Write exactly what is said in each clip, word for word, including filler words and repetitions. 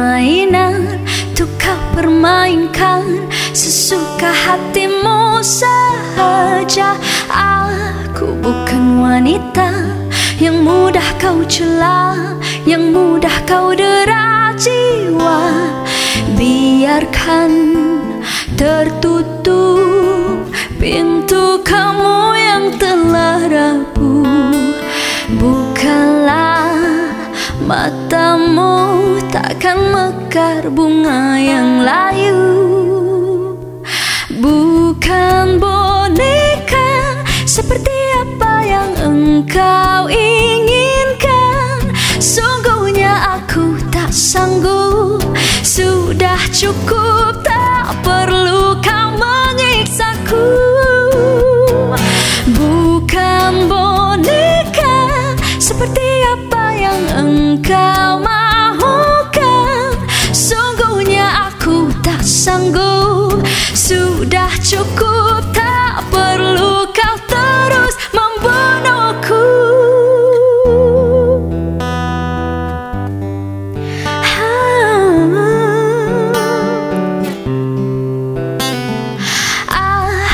permainan, tu kau permainkan sesuka hatimu sahaja. Aku bukan wanita yang mudah kau cela, yang mudah kau dera jiwa. Biarkan tertutup pintu kamu yang telah rapuh. Bukalah matamu, takkan mekar bunga yang layu. Bukan boneka seperti apa yang engkau inginkan. Sungguhnya aku tak sanggup, sudah cukup, tak perlu kau menyiksaku. Bukan boneka seperti apa yang engkau mahukan. Sungguhnya aku tak sanggup, sudah cukup, tak perlu kau terus membunuhku. Ha.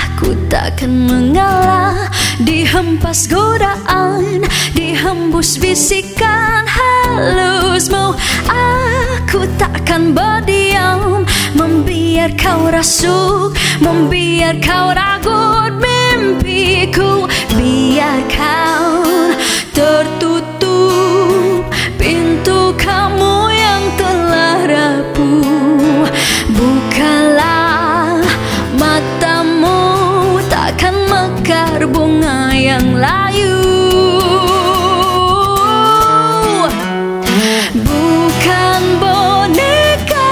Aku takkan mengalah, dihempas godaan, dihembus bisikan halusmu. Aku takkan berdiam, membiar kau rasuk, membiar kau ragut mimpiku. Biar kau tertutup pintu kamu yang telah rapuh. Bukalah matamu, takkan mekar bunga yang layu. Bukan boneka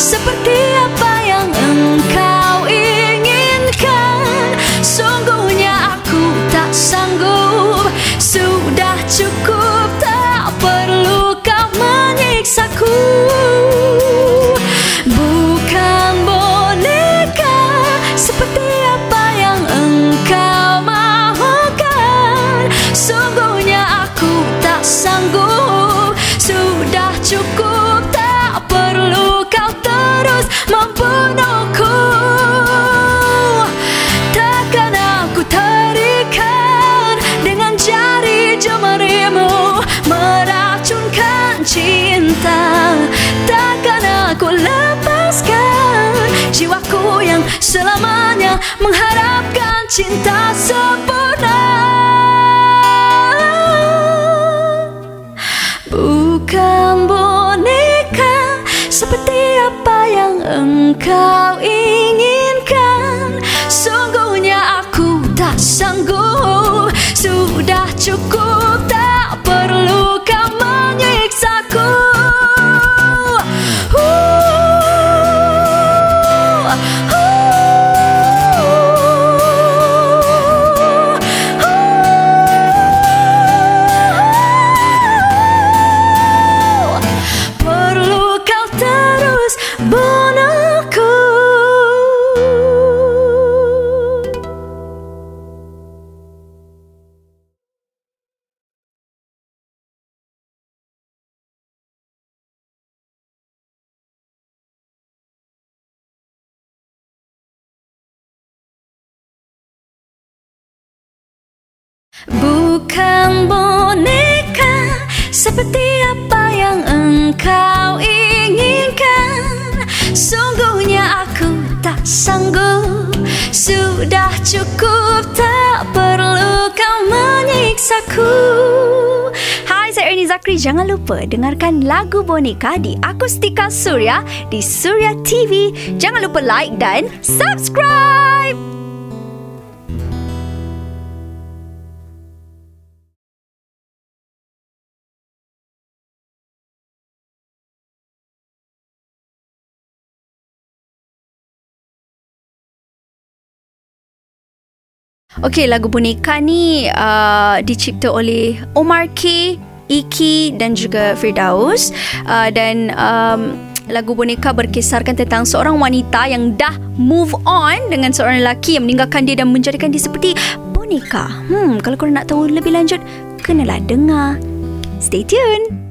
seperti apa yang engkau inginkan. Sungguhnya aku tak sanggup, sudah cukup, tak perlu kau menyiksaku. Bukan boneka seperti apa yang engkau mahukan. Sungguhnya aku tak sanggup, sudah cukup, tak perlu kau terus membunuhku. Takkan aku terikat dengan jari jemarimu, meracunkan cinta. Takkan aku lepaskan jiwaku yang selamanya mengharapkan cinta sempurna. Bukan boneka seperti apa yang engkau inginkan. Sungguhnya aku tak sanggup, sudah cukup, tak perlu kau menyiksaku. uh, uh. Bukan boneka seperti apa yang engkau inginkan. Sungguhnya aku tak sanggup, sudah cukup, tak perlu kau menyiksaku. Hai, saya Ernie Zakri. Jangan lupa dengarkan lagu boneka di Akustika Surya di Surya T V. Jangan lupa like dan subscribe. Okey, lagu boneka ni uh, dicipta oleh Omar K, Iki dan juga Firdaus. Uh, dan um, lagu boneka berkisarkan tentang seorang wanita yang dah move on dengan seorang lelaki yang meninggalkan dia dan menjadikan dia seperti boneka. Hmm, kalau korang nak tahu lebih lanjut, kenalah dengar. Stay tuned.